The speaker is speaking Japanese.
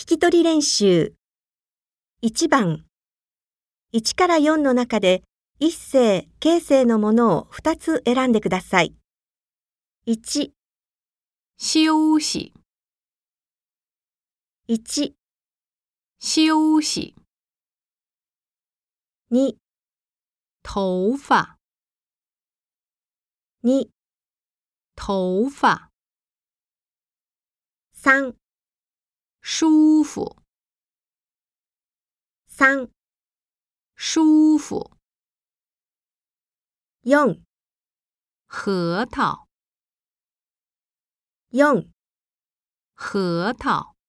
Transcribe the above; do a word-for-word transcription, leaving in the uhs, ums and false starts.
聞き取り練習。いちばん、いちからよんの中で一声、形声のものをふたつ選んでください。いち、休息。いち、休息。に、頭髮。に、頭髮。さん、舒服。三、舒服。四、核桃。四、核桃。